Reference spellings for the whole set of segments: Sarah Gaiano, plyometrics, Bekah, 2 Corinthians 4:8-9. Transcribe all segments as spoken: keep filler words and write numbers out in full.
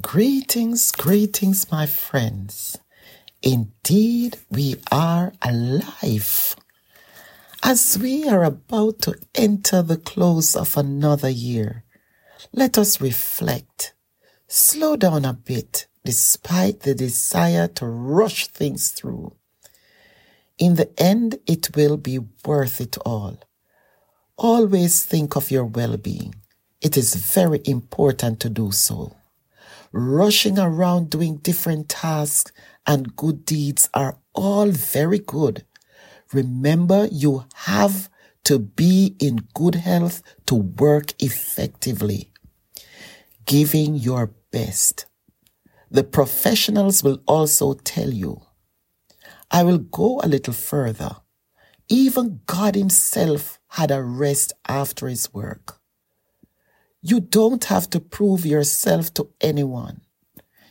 Greetings, greetings, my friends. Indeed, we are alive. As we are about to enter the close of another year, let us reflect. Slow down a bit despite the desire to rush things through. In the end, it will be worth it all. Always think of your well-being. It is very important to do so. Rushing around doing different tasks and good deeds are all very good. Remember, you have to be in good health to work effectively. Giving your best. The professionals will also tell you. I will go a little further. Even God himself had a rest after his work. You don't have to prove yourself to anyone.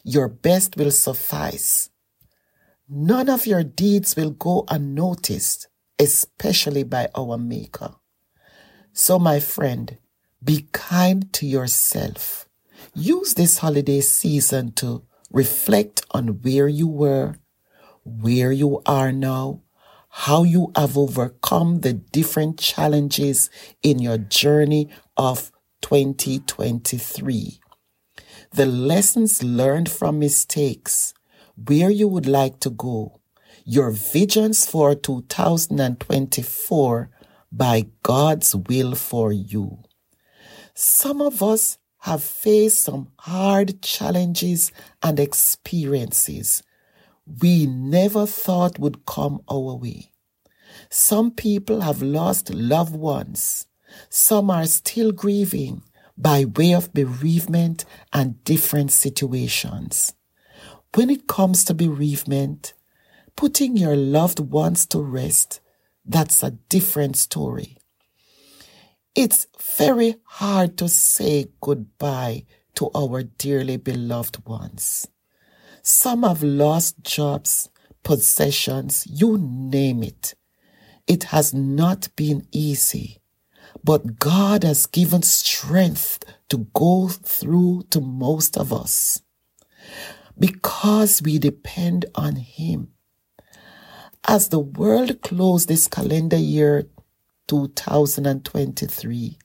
Your best will suffice. None of your deeds will go unnoticed, especially by our Maker. So, my friend, be kind to yourself. Use this holiday season to reflect on where you were, where you are now, how you have overcome the different challenges in your journey of twenty twenty-three. The lessons learned from mistakes, where you would like to go, your visions for two thousand twenty-four by God's will for you. Some of us have faced some hard challenges and experiences we never thought would come our way. Some people have lost loved ones. Some are still grieving by way of bereavement and different situations. When it comes to bereavement, putting your loved ones to rest, that's a different story. It's very hard to say goodbye to our dearly beloved ones. Some have lost jobs, possessions, you name it. It has not been easy, but God has given strength to go through to most of us because we depend on Him. As the world closes this calendar year two thousand twenty-three,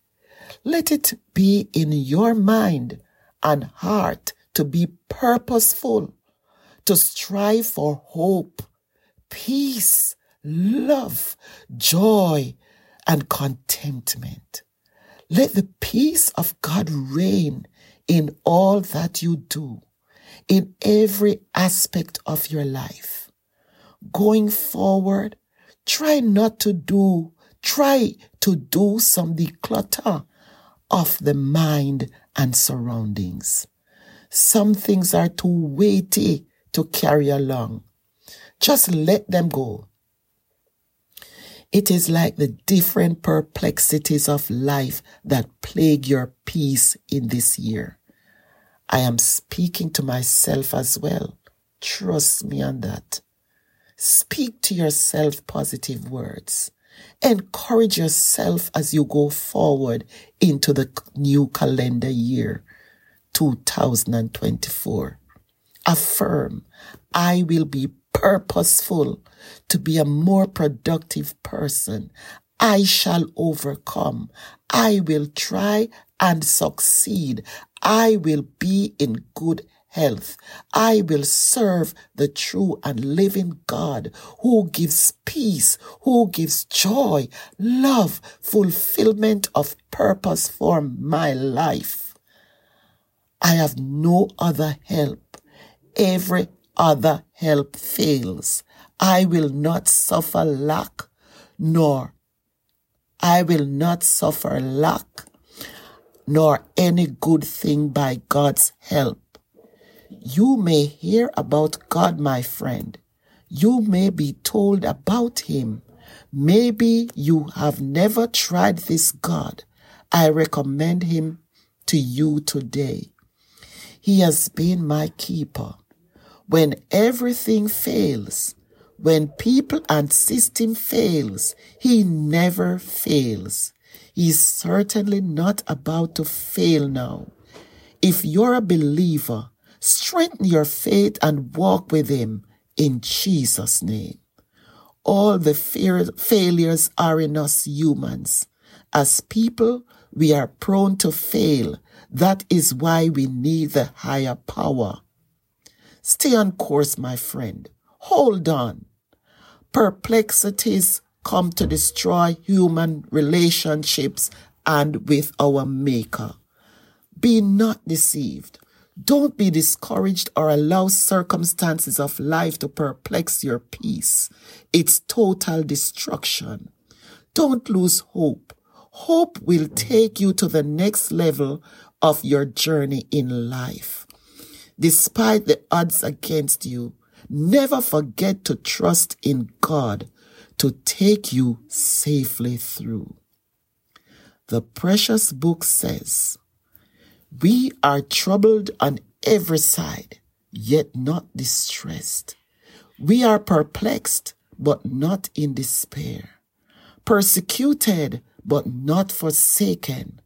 let it be in your mind and heart to be purposeful, to strive for hope, peace, love, joy, and contentment. Let the peace of God reign in all that you do, in every aspect of your life. Going forward, try not to do, try to do some declutter of the mind and surroundings. Some things are too weighty to carry along. Just let them go. It is like the different perplexities of life that plague your peace in this year. I am speaking to myself as well. Trust me on that. Speak to yourself positive words. Encourage yourself as you go forward into the new calendar year, two thousand twenty-four. Affirm, I will be purposeful to be a more productive person. I shall overcome. I will try and succeed. I will be in good health. I will serve the true and living God who gives peace, who gives joy, love, fulfillment of purpose for my life. I have no other help. Every other help fails. I will not suffer lack, nor I will not suffer lack, nor any good thing by God's help. You may hear about God, my friend. You may be told about him. Maybe you have never tried this God. I recommend him to you today. He has been my keeper. When everything fails, when people and system fails, he never fails. He's certainly not about to fail now. If you're a believer, Strengthen your faith and walk with him in Jesus' name. All the fear, failures are in us humans. As people, we are prone to fail. That is why we need the higher power. Stay on course, my friend. Hold on. Perplexities come to destroy human relationships and with our Maker. Be not deceived. Don't be discouraged or allow circumstances of life to perplex your peace. It's total destruction. Don't lose hope. Hope will take you to the next level of your journey in life. Despite the odds against you, never forget to trust in God to take you safely through. The precious book says, "We are troubled on every side, yet not distressed. We are perplexed, but not in despair. Persecuted, but not forsaken.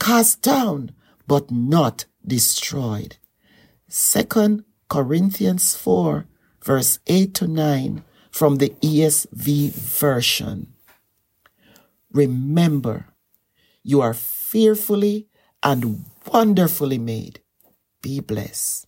Cast down, but not destroyed." Second Corinthians four, verse eight to nine from the E S V version. Remember, you are fearfully and wonderfully made. Be blessed.